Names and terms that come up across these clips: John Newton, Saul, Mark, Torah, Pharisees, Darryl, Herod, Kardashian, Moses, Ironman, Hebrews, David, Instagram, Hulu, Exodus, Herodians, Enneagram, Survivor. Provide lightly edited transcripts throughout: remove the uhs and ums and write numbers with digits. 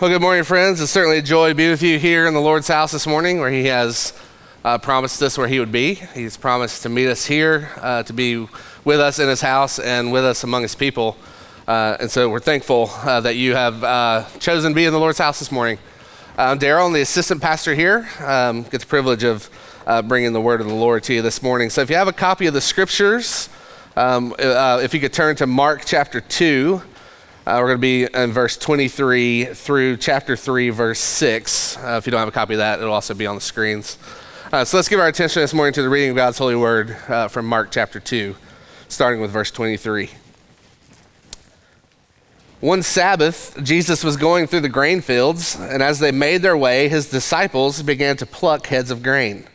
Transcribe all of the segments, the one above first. Well, good morning, friends. It's certainly a joy to be with you here in the Lord's house this morning, where he has promised us where he would be. He's promised to meet us here, to be with us in his house and with us among his people. And so we're thankful that you have chosen to be in the Lord's house this morning. I'm Darryl, I'm the assistant pastor here. Get the privilege of bringing the word of the Lord to you this morning. So if you have a copy of the scriptures, if you could turn to Mark chapter 2. We're going to be in verse 23 through chapter 3, verse 6. If you don't have a copy of that, it'll also be on the screens. So let's give our attention this morning to the reading of God's holy word from Mark chapter 2, starting with verse 23. One Sabbath, Jesus was going through the grain fields, and as they made their way, his disciples began to pluck heads of grain.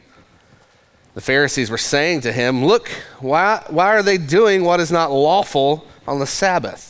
The Pharisees were saying to him, "Look, why are they doing what is not lawful on the Sabbath?"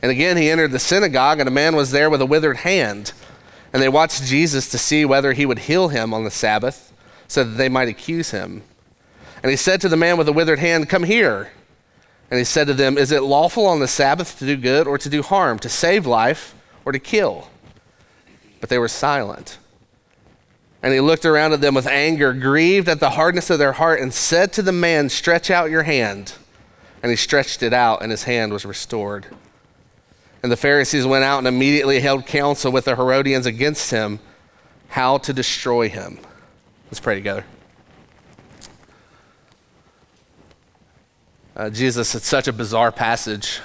And again, he entered the synagogue, and a man was there with a withered hand. And they watched Jesus to see whether he would heal him on the Sabbath, so that they might accuse him. And he said to the man with the withered hand, "Come here." And he said to them, "Is it lawful on the Sabbath to do good or to do harm, to save life or to kill?" But they were silent. And he looked around at them with anger, grieved at the hardness of their heart, and said to the man, "Stretch out your hand." And he stretched it out, and his hand was restored. And the Pharisees went out and immediately held counsel with the Herodians against him, how to destroy him. Let's pray together. Jesus, it's such a bizarre passage,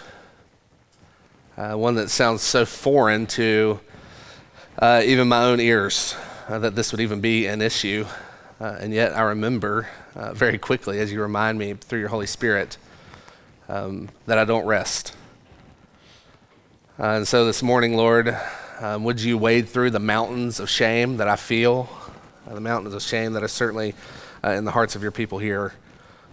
one that sounds so foreign to even my own ears, that this would even be an issue. And yet I remember very quickly, as you remind me through your Holy Spirit, that I don't rest. And so this morning, Lord, would you wade through the mountains of shame that I feel, the mountains of shame that are certainly in the hearts of your people here,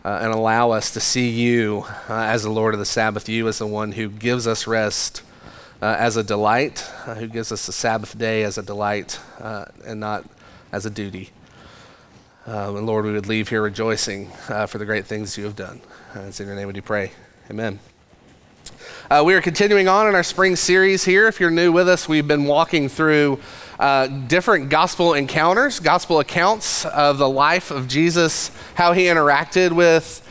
and allow us to see you as the Lord of the Sabbath, you as the one who gives us rest as a delight, who gives us the Sabbath day as a delight and not as a duty. And Lord, we would leave here rejoicing for the great things you have done. It's in your name we do pray. Amen. We are continuing on in our spring series here. If you're new with us, we've been walking through different gospel encounters, gospel accounts of the life of Jesus, how he interacted with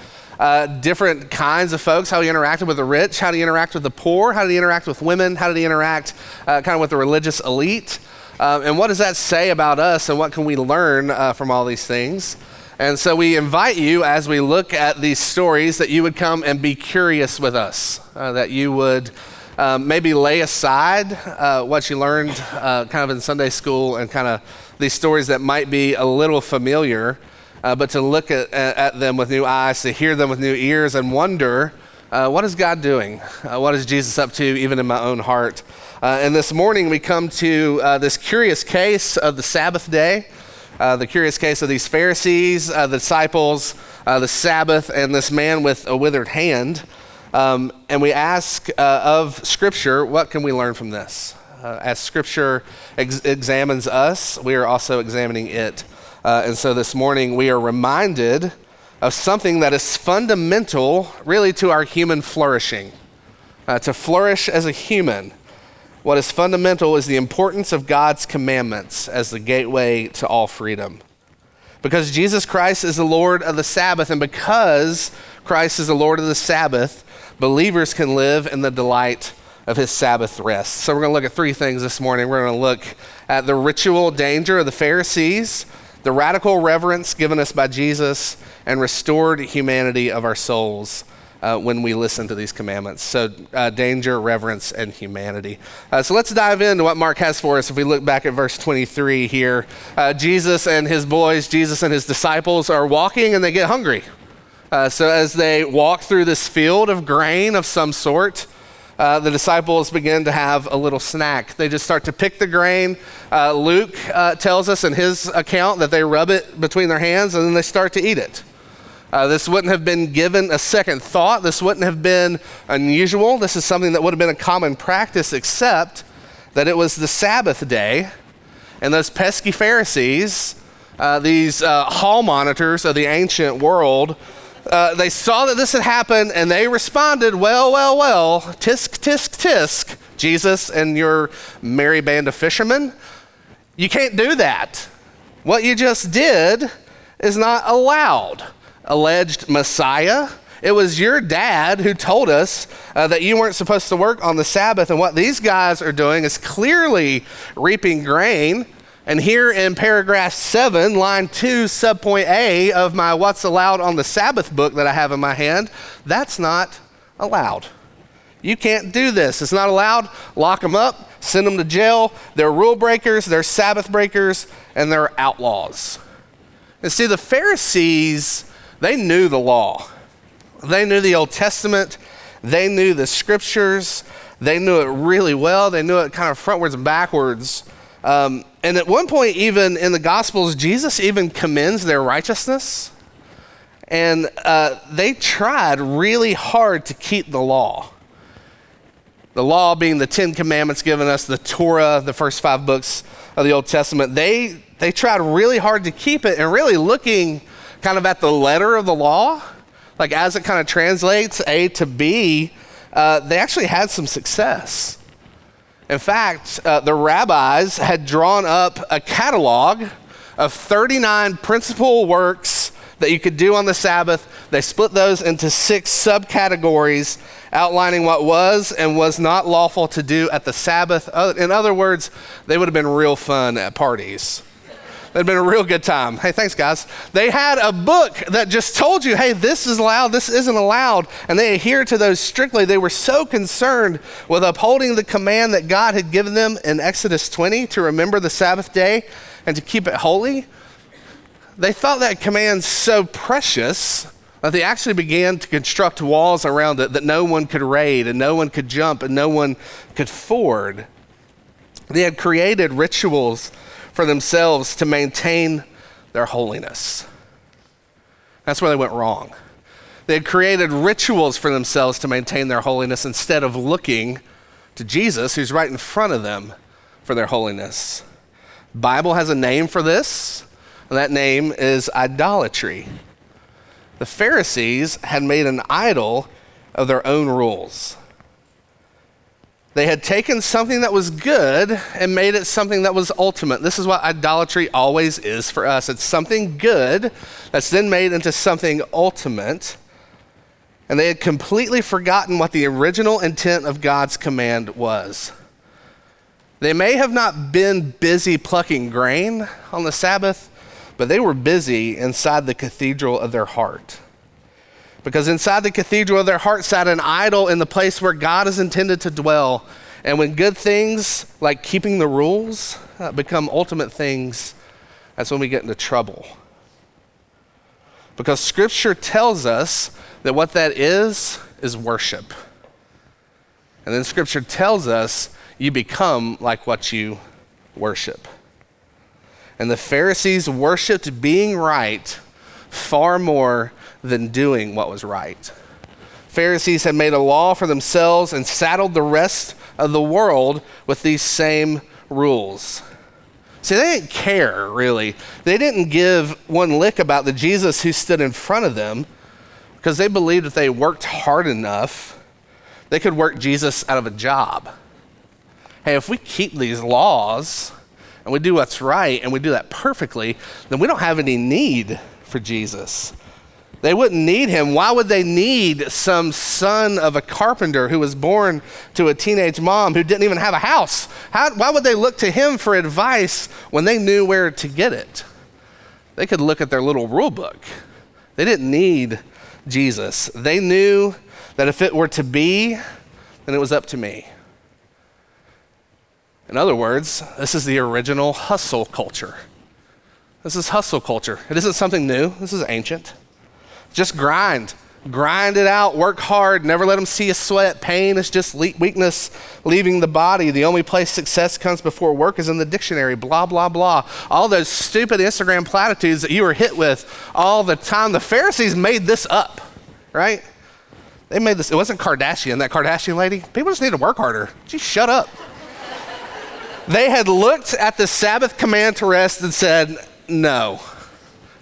different kinds of folks, how he interacted with the rich, how did he interact with the poor, how did he interact with women, how did he interact kind of with the religious elite, and what does that say about us, and what can we learn from all these things? And so we invite you, as we look at these stories, that you would come and be curious with us, that you would maybe lay aside what you learned kind of in Sunday school and kind of these stories that might be a little familiar, but to look at them with new eyes, to hear them with new ears, and wonder, what is God doing? What is Jesus up to, even in my own heart? And this morning we come to this curious case of the Sabbath day. The curious case of these Pharisees, the disciples, the Sabbath, and this man with a withered hand. And we ask of Scripture, what can we learn from this? As Scripture examines us, we are also examining it. And so this morning we are reminded of something that is fundamental really to our human flourishing. To flourish as a human, what is fundamental is the importance of God's commandments as the gateway to all freedom. Because Jesus Christ is the Lord of the Sabbath, and because Christ is the Lord of the Sabbath, believers can live in the delight of his Sabbath rest. So we're going to look at three things this morning. We're going to look at the ritual danger of the Pharisees, the radical reverence given us by Jesus, and restored humanity of our souls when we listen to these commandments. So danger, reverence, and humanity. So let's dive into what Mark has for us. If we look back at verse 23 here, Jesus and his boys, Jesus and his disciples are walking and they get hungry. So as they walk through this field of grain of some sort, the disciples begin to have a little snack. They just start to pick the grain. Luke tells us in his account that they rub it between their hands and then they start to eat it. This wouldn't have been given a second thought. This wouldn't have been unusual. This is something that would have been a common practice, except that it was the Sabbath day, and those pesky Pharisees, these hall monitors of the ancient world, they saw that this had happened, and they responded, well, tisk, tisk, tisk, Jesus and your merry band of fishermen. You can't do that. What you just did is not allowed. Alleged Messiah. It was your dad who told us that you weren't supposed to work on the Sabbath, and what these guys are doing is clearly reaping grain. And here in paragraph 7, line 2, subpoint A of my What's Allowed on the Sabbath book that I have in my hand, that's not allowed. You can't do this. It's not allowed. Lock them up, send them to jail. They're rule breakers, they're Sabbath breakers, and they're outlaws. And see, the Pharisees, they knew the law. They knew the Old Testament. They knew the scriptures. They knew it really well. They knew it kind of frontwards and backwards. And at one point, even in the Gospels, Jesus even commends their righteousness. And they tried really hard to keep the law. The law being the 10 Commandments given us, the Torah, the first 5 books of the Old Testament. They tried really hard to keep it, and really looking kind of at the letter of the law, like as it kind of translates A to B, they actually had some success. In fact, the rabbis had drawn up a catalog of 39 principal works that you could do on the Sabbath. They split those into 6 subcategories, outlining what was and was not lawful to do at the Sabbath. In other words, they would have been real fun at parties. It'd been a real good time. Hey, thanks, guys. They had a book that just told you, hey, this is allowed, this isn't allowed, and they adhered to those strictly. They were so concerned with upholding the command that God had given them in Exodus 20 to remember the Sabbath day and to keep it holy. They thought that command so precious that they actually began to construct walls around it that no one could raid and no one could jump and no one could ford. They had created rituals for themselves to maintain their holiness. That's where they went wrong. They had created rituals for themselves to maintain their holiness instead of looking to Jesus, who's right in front of them, for their holiness. The Bible has a name for this, and that name is idolatry. The Pharisees had made an idol of their own rules. They had taken something that was good and made it something that was ultimate. This is what idolatry always is for us. It's something good that's then made into something ultimate. And they had completely forgotten what the original intent of God's command was. They may have not been busy plucking grain on the Sabbath, but they were busy inside the cathedral of their heart. Because inside the cathedral of their heart sat an idol in the place where God is intended to dwell. And when good things, like keeping the rules, become ultimate things, that's when we get into trouble. Because scripture tells us that what that is worship. And then scripture tells us you become like what you worship. And the Pharisees worshiped being right far more than doing what was right. Pharisees had made a law for themselves and saddled the rest of the world with these same rules. See, they didn't care, really. They didn't give one lick about the Jesus who stood in front of them, because they believed if they worked hard enough, they could work Jesus out of a job. Hey, if we keep these laws and we do what's right and we do that perfectly, then we don't have any need for Jesus. They wouldn't need him. Why would they need some son of a carpenter who was born to a teenage mom who didn't even have a house? Why would they look to him for advice when they knew where to get it? They could look at their little rule book. They didn't need Jesus. They knew that if it were to be, then it was up to me. In other words, this is the original hustle culture. This is hustle culture. It isn't something new. This is ancient. Just grind, Grind it out, work hard, never let them see a sweat. Pain is just weakness leaving the body. The only place success comes before work is in the dictionary, blah, blah, blah. All those stupid Instagram platitudes that you were hit with all the time. The Pharisees made this up, right? They made this, it wasn't Kardashian, that Kardashian lady. People just need to work harder. Just shut up. They had looked at the Sabbath command to rest and said, no,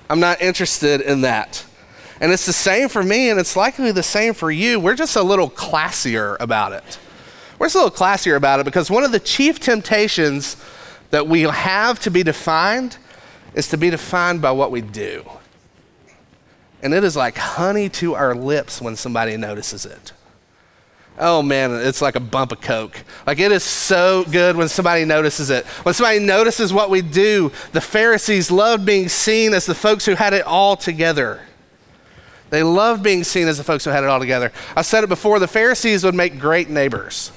I'm not interested in that. And it's the same for me, and it's likely the same for you. We're just a little classier about it. We're just a little classier about it because one of the chief temptations that we have to be defined is to be defined by what we do. And it is like honey to our lips when somebody notices it. Oh man, it's like a bump of Coke. Like it is so good when somebody notices it. When somebody notices what we do, the Pharisees loved being seen as the folks who had it all together. They loved being seen as the folks who had it all together. I said it before, the Pharisees would make great neighbors.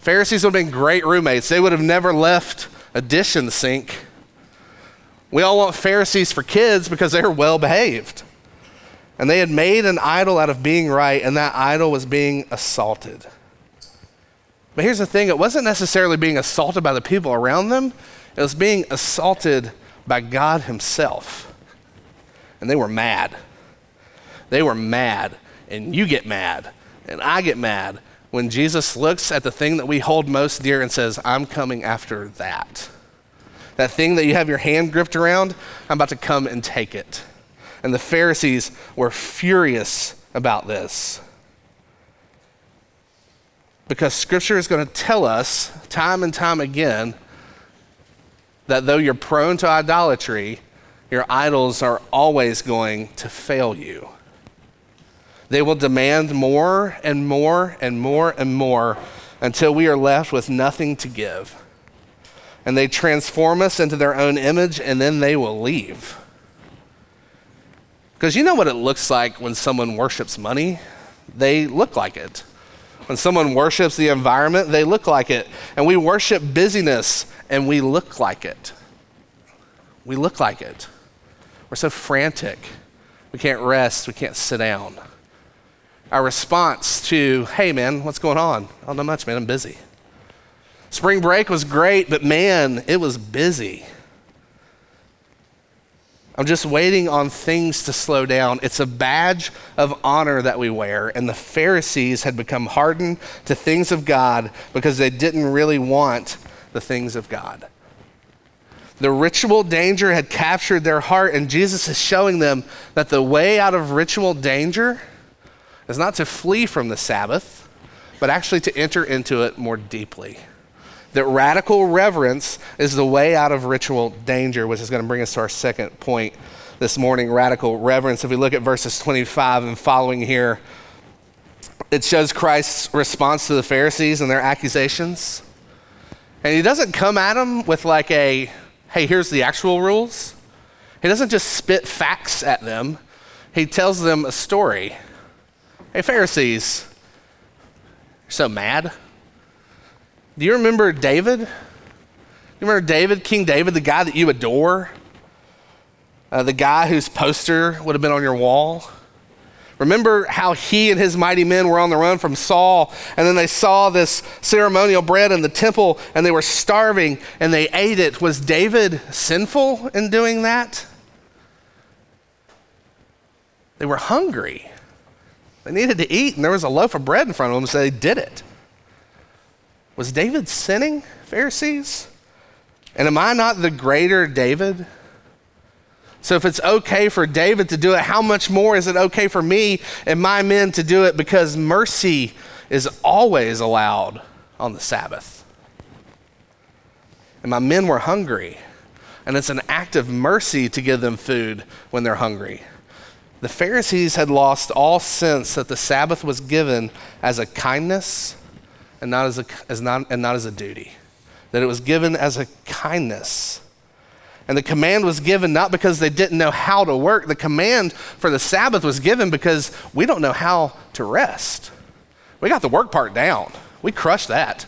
Pharisees would have been great roommates. They would have never left a dish in the sink. We all want Pharisees for kids because they were well behaved. And they had made an idol out of being right, and that idol was being assaulted. But here's the thing, it wasn't necessarily being assaulted by the people around them, it was being assaulted by God himself. And they were mad. They were mad, and you get mad, and I get mad when Jesus looks at the thing that we hold most dear and says, I'm coming after that. That thing that you have your hand gripped around, I'm about to come and take it. And the Pharisees were furious about this. Because Scripture is going to tell us time and time again that though you're prone to idolatry, your idols are always going to fail you. They will demand more and more and more and more until we are left with nothing to give. And they transform us into their own image, and then they will leave. Because you know what it looks like when someone worships money? They look like it. When someone worships the environment, they look like it. And we worship busyness, and we look like it. We look like it. We're so frantic. We can't rest. We can't sit down. Our response to, hey man, what's going on? I don't know much, man, I'm busy. Spring break was great, but man, it was busy. I'm just waiting on things to slow down. It's a badge of honor that we wear, and the Pharisees had become hardened to things of God because they didn't really want the things of God. The ritual danger had captured their heart, and Jesus is showing them that the way out of ritual danger is not to flee from the Sabbath, but actually to enter into it more deeply. That radical reverence is the way out of ritual danger, which is going to bring us to our second point this morning, radical reverence. If we look at verses 25 and following here, it shows Christ's response to the Pharisees and their accusations. And he doesn't come at them with like a, hey, here's the actual rules. He doesn't just spit facts at them. He tells them a story. Hey, Pharisees, you're so mad. Do you remember David? You remember David, King David, the guy that you adore? The guy whose poster would have been on your wall? Remember how he and his mighty men were on the run from Saul, and then they saw this ceremonial bread in the temple, and they were starving, and they ate it. Was David sinful in doing that? They were hungry. They needed to eat, and there was a loaf of bread in front of them, so they did it. Was David sinning, Pharisees? And am I not the greater David? So if it's okay for David to do it, how much more is it okay for me and my men to do it? Because mercy is always allowed on the Sabbath. And my men were hungry, and it's an act of mercy to give them food when they're hungry. The Pharisees had lost all sense that the Sabbath was given as a kindness and not as a duty. That it was given as a kindness. And the command was given not because they didn't know how to work. The command for the Sabbath was given because we don't know how to rest. We got the work part down. We crushed that.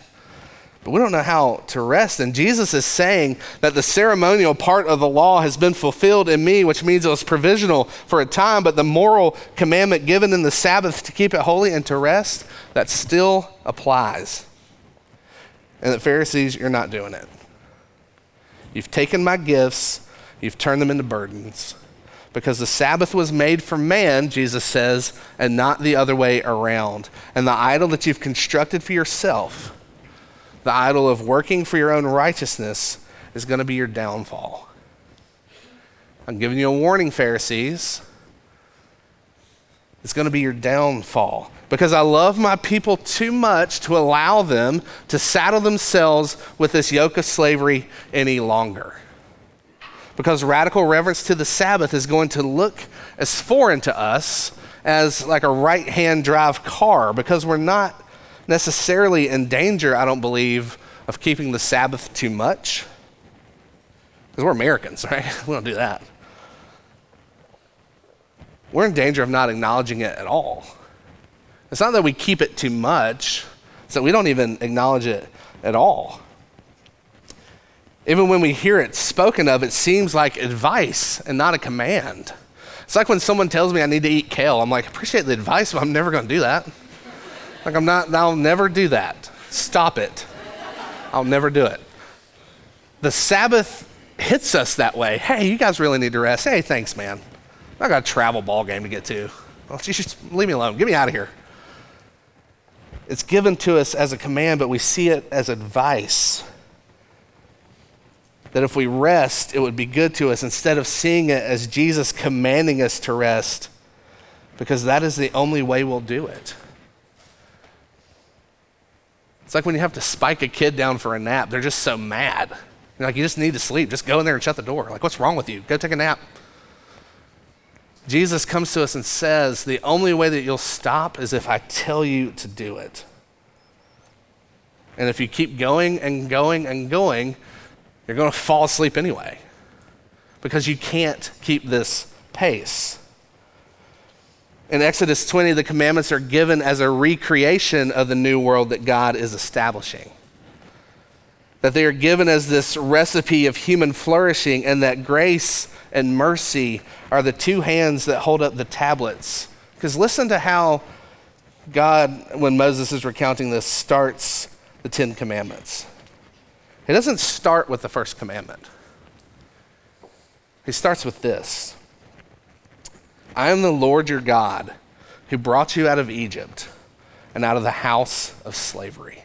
but we don't know how to rest. And Jesus is saying that the ceremonial part of the law has been fulfilled in me, which means it was provisional for a time, but the moral commandment given in the Sabbath to keep it holy and to rest, that still applies. And the Pharisees, you're not doing it. You've taken my gifts, you've turned them into burdens, because the Sabbath was made for man, Jesus says, and not the other way around. And the idol that you've constructed for yourself, the idol of working for your own righteousness, is going to be your downfall. I'm giving you a warning, Pharisees. It's going to be your downfall, because I love my people too much to allow them to saddle themselves with this yoke of slavery any longer. Because radical reverence to the Sabbath is going to look as foreign to us as like a right-hand drive car, because we're not necessarily in danger, I don't believe, of keeping the Sabbath too much. Because we're Americans, right? We don't do that. We're in danger of not acknowledging it at all. It's not that we keep it too much, it's that we don't even acknowledge it at all. Even when we hear it spoken of, it seems like advice and not a command. It's like when someone tells me I need to eat kale. I'm like, I appreciate the advice, but I'm never going to do that. Like, I'll never do that. Stop it. I'll never do it. The Sabbath hits us that way. Hey, you guys really need to rest. Hey, thanks, man. I got a travel ball game to get to. Oh, just leave me alone. Get me out of here. It's given to us as a command, but we see it as advice. That if we rest, it would be good to us, instead of seeing it as Jesus commanding us to rest, because that is the only way we'll do it. It's like when you have to spike a kid down for a nap, they're just so mad. You're like, you just need to sleep. Just go in there and shut the door. Like, what's wrong with you? Go take a nap. Jesus comes to us and says, the only way that you'll stop is if I tell you to do it. And if you keep going and going and going, you're going to fall asleep anyway, because you can't keep this pace. In Exodus 20, the commandments are given as a recreation of the new world that God is establishing. That they are given as this recipe of human flourishing, and that grace and mercy are the two hands that hold up the tablets. Because listen to how God, when Moses is recounting this, starts the Ten Commandments. He doesn't start with the first commandment. He starts with this. I am the Lord your God, who brought you out of Egypt and out of the house of slavery.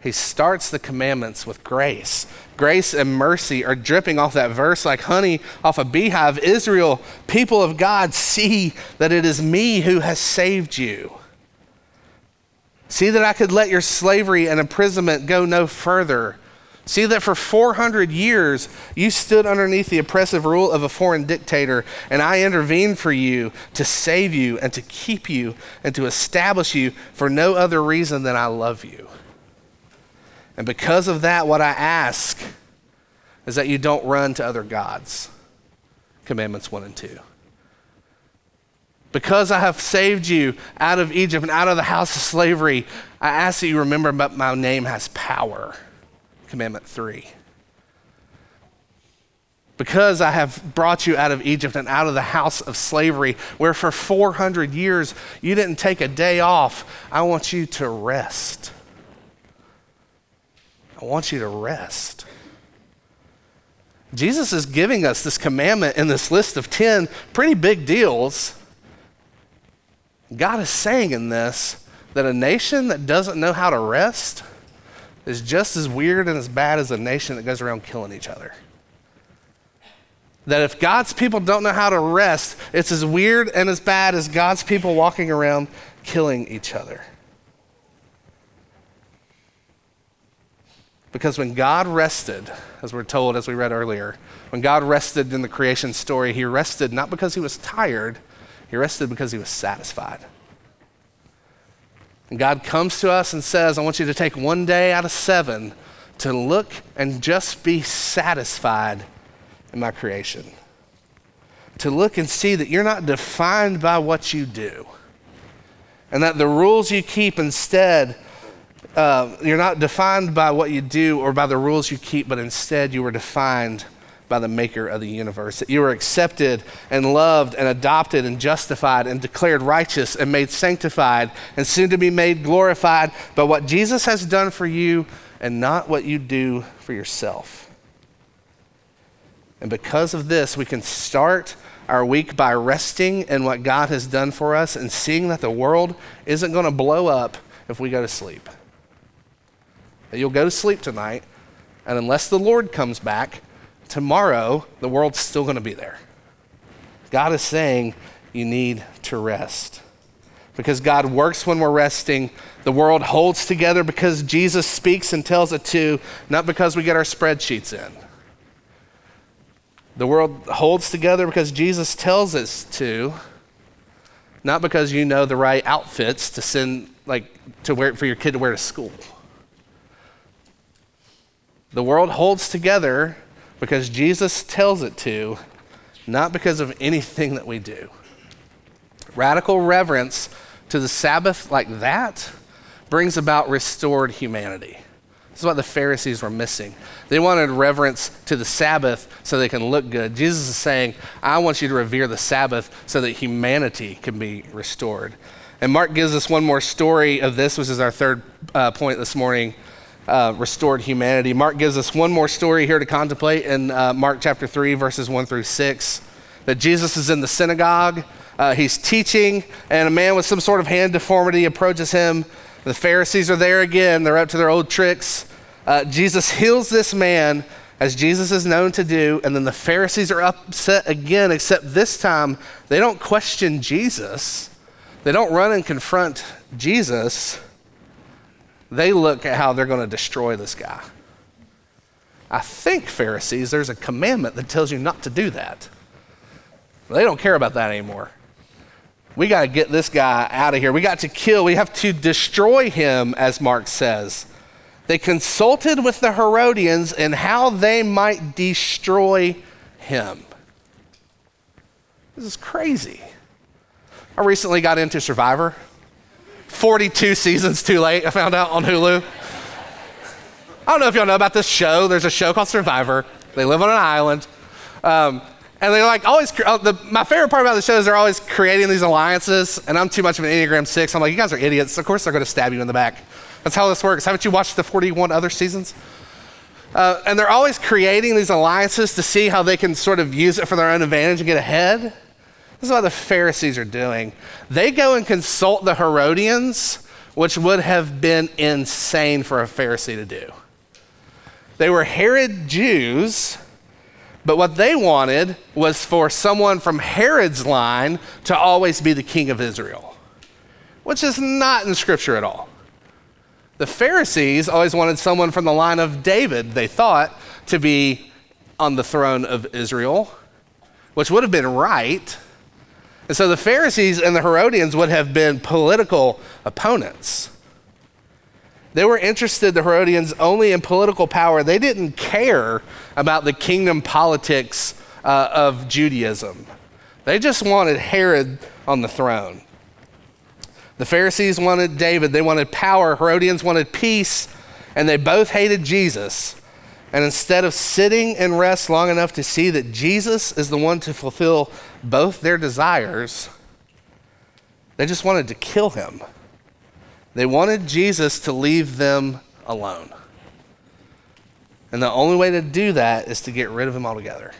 He starts the commandments with grace. Grace and mercy are dripping off that verse like honey off a beehive. Israel, people of God, see that it is me who has saved you. See that I could let your slavery and imprisonment go no further. See that for 400 years you stood underneath the oppressive rule of a foreign dictator, and I intervened for you to save you and to keep you and to establish you for no other reason than I love you. And because of that, what I ask is that you don't run to other gods. Commandments 1 and 2. Because I have saved you out of Egypt and out of the house of slavery, I ask that you remember that my name has power. Commandment 3. Because I have brought you out of Egypt and out of the house of slavery, where for 400 years you didn't take a day off, I want you to rest. I want you to rest. Jesus is giving us this commandment in this list of 10 pretty big deals. God is saying in this that a nation that doesn't know how to rest is just as weird and as bad as a nation that goes around killing each other. That if God's people don't know how to rest, it's as weird and as bad as God's people walking around killing each other. Because when God rested, as we're told, as we read earlier, when God rested in the creation story, he rested not because he was tired. He rested because he was satisfied. And God comes to us and says, I want you to take one day out of 7 to look and just be satisfied in my creation. To look and see that you're not defined by what you do, and that the rules you keep instead You're not defined by what you do or by the rules you keep, but instead you were defined by the maker of the universe. That you were accepted and loved and adopted and justified and declared righteous and made sanctified and soon to be made glorified by what Jesus has done for you and not what you do for yourself. And because of this, we can start our week by resting in what God has done for us and seeing that the world isn't going to blow up if we go to sleep. You'll go to sleep tonight, and unless the Lord comes back, tomorrow, the world's still going to be there. God is saying you need to rest because God works when we're resting. The world holds together because Jesus speaks and tells it to, not because we get our spreadsheets in. The world holds together because Jesus tells us to, not because you know the right outfits to send, to wear for your kid to wear to school. The world holds together because Jesus tells it to, not because of anything that we do. Radical reverence to the Sabbath like that brings about restored humanity. This is what the Pharisees were missing. They wanted reverence to the Sabbath so they can look good. Jesus is saying, I want you to revere the Sabbath so that humanity can be restored. And Mark gives us one more story of this, which is our third point this morning. Restored humanity. Mark gives us one more story here to contemplate in Mark chapter 3, verses 1-6, that Jesus is in the synagogue. He's teaching, and a man with some sort of hand deformity approaches him. The Pharisees are there again. They're up to their old tricks. Jesus heals this man, as Jesus is known to do, and then the Pharisees are upset again, except this time they don't question Jesus. They don't run and confront Jesus. They look at how they're going to destroy this guy. I think, Pharisees, there's a commandment that tells you not to do that. They don't care about that anymore. We got to get this guy out of here. We got to kill. We have to destroy him, as Mark says. They consulted with the Herodians in how they might destroy him. This is crazy. I recently got into Survivor. 42 seasons too late, I found out on Hulu. I don't know if y'all know about this show. There's a show called Survivor. They live on an island. And they're my favorite part about the show is they're always creating these alliances, and I'm too much of an Enneagram 6. I'm like, you guys are idiots. Of course they're gonna stab you in the back. That's how this works. Haven't you watched the 41 other seasons? And they're always creating these alliances to see how they can sort of use it for their own advantage and get ahead. This is what the Pharisees are doing. They go and consult the Herodians, which would have been insane for a Pharisee to do. They were Herod Jews, but what they wanted was for someone from Herod's line to always be the king of Israel, which is not in Scripture at all. The Pharisees always wanted someone from the line of David, they thought, to be on the throne of Israel, which would have been right. And so the Pharisees and the Herodians would have been political opponents. They were interested, the Herodians, only in political power. They didn't care about the kingdom politics of Judaism. They just wanted Herod on the throne. The Pharisees wanted David. They wanted power. Herodians wanted peace. And they both hated Jesus. And instead of sitting and rest long enough to see that Jesus is the one to fulfill both their desires, they just wanted to kill him. They wanted Jesus to leave them alone. And the only way to do that is to get rid of him altogether.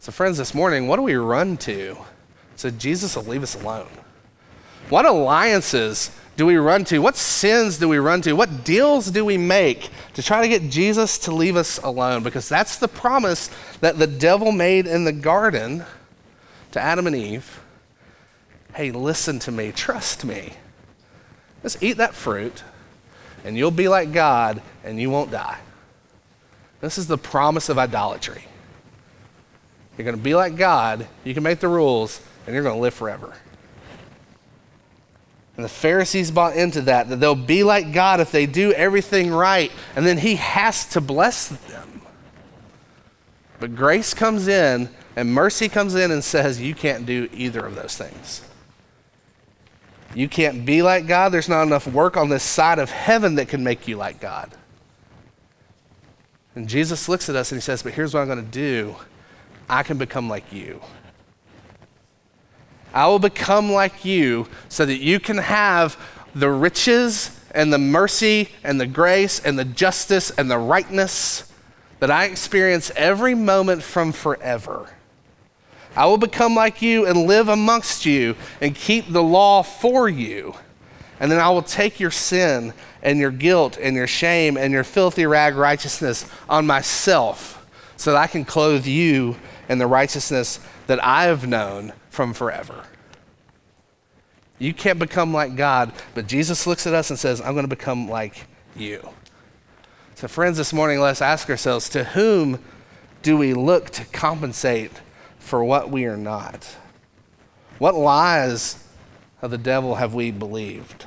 So friends, this morning, what do we run to so Jesus will leave us alone? What alliances do we run to? What sins do we run to? What deals do we make to try to get Jesus to leave us alone? Because that's the promise that the devil made in the garden to Adam and Eve. Hey, listen to me, trust me. Just eat that fruit and you'll be like God and you won't die. This is the promise of idolatry. You're gonna be like God, you can make the rules, and you're gonna live forever. And the Pharisees bought into that they'll be like God if they do everything right, and then he has to bless them. But grace comes in and mercy comes in and says, you can't do either of those things. You can't be like God. There's not enough work on this side of heaven that can make you like God. And Jesus looks at us and he says, but here's what I'm going to do. I can become like you. I will become like you so that you can have the riches and the mercy and the grace and the justice and the rightness that I experience every moment from forever. I will become like you and live amongst you and keep the law for you. And then I will take your sin and your guilt and your shame and your filthy rag righteousness on myself so that I can clothe you in the righteousness that I have known from forever. You can't become like God, but Jesus looks at us and says, I'm going to become like you. So friends, this morning, let's ask ourselves, to whom do we look to compensate for what we are not? What lies of the devil have we believed?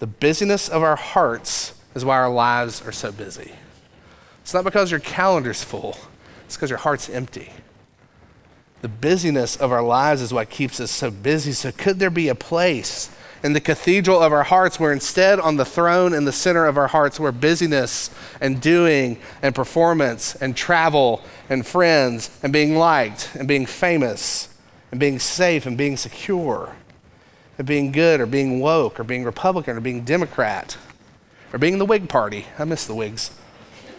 The busyness of our hearts is why our lives are so busy. It's not because your calendar's full, it's because your heart's empty. The busyness of our lives is what keeps us so busy. So could there be a place in the cathedral of our hearts where instead on the throne in the center of our hearts where busyness and doing and performance and travel and friends and being liked and being famous and being safe and being secure and being good or being woke or being Republican or being Democrat or being the Whig Party. I miss the Whigs.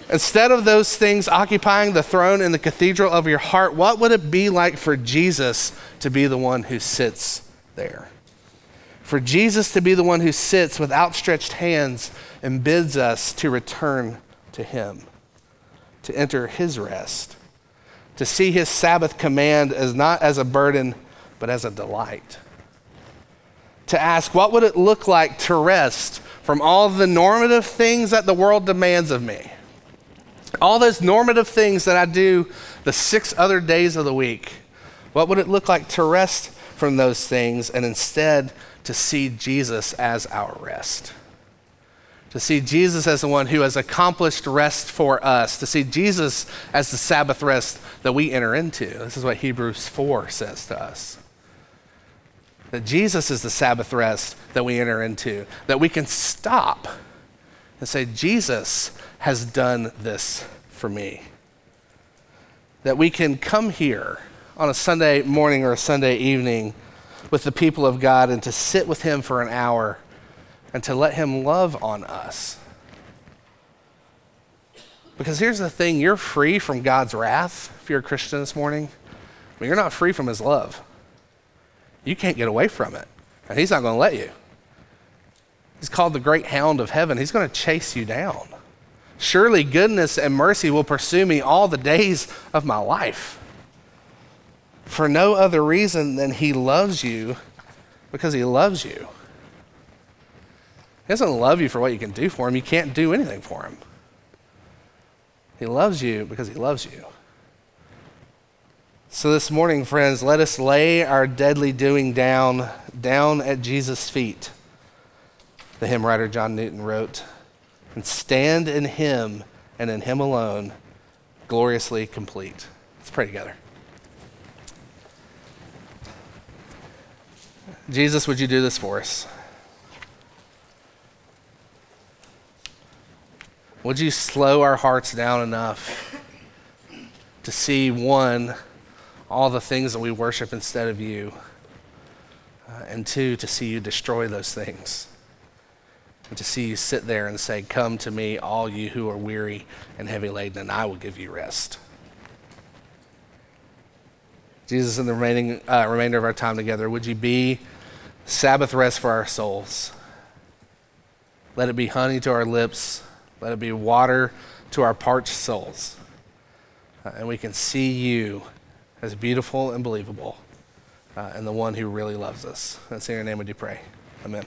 Instead of those things occupying the throne in the cathedral of your heart, what would it be like for Jesus to be the one who sits there? For Jesus to be the one who sits with outstretched hands and bids us to return to him, to enter his rest, to see his Sabbath command as not as a burden, but as a delight. To ask, what would it look like to rest from all the normative things that the world demands of me? All those normative things that I do the 6 other days of the week, what would it look like to rest from those things and instead to see Jesus as our rest? To see Jesus as the one who has accomplished rest for us, to see Jesus as the Sabbath rest that we enter into. This is what Hebrews 4 says to us. That Jesus is the Sabbath rest that we enter into, that we can stop and say, Jesus has done this for me. That we can come here on a Sunday morning or a Sunday evening with the people of God and to sit with him for an hour and to let him love on us. Because here's the thing, you're free from God's wrath if you're a Christian this morning, but you're not free from his love. You can't get away from it, and he's not going to let you. He's called the great hound of heaven. He's going to chase you down. Surely goodness and mercy will pursue me all the days of my life. For no other reason than he loves you because he loves you. He doesn't love you for what you can do for him. You can't do anything for him. He loves you because he loves you. So this morning, friends, let us lay our deadly doing down at Jesus' feet. The hymn writer John Newton wrote, and stand in him and in him alone, gloriously complete. Let's pray together. Jesus, would you do this for us? Would you slow our hearts down enough to see, one, all the things that we worship instead of you, and two, to see you destroy those things. And to see you sit there and say, come to me, all you who are weary and heavy laden, and I will give you rest. Jesus, in the remainder of our time together, would you be Sabbath rest for our souls? Let it be honey to our lips. Let it be water to our parched souls. And we can see you as beautiful and believable, and the one who really loves us. That's in your name we do pray. Amen.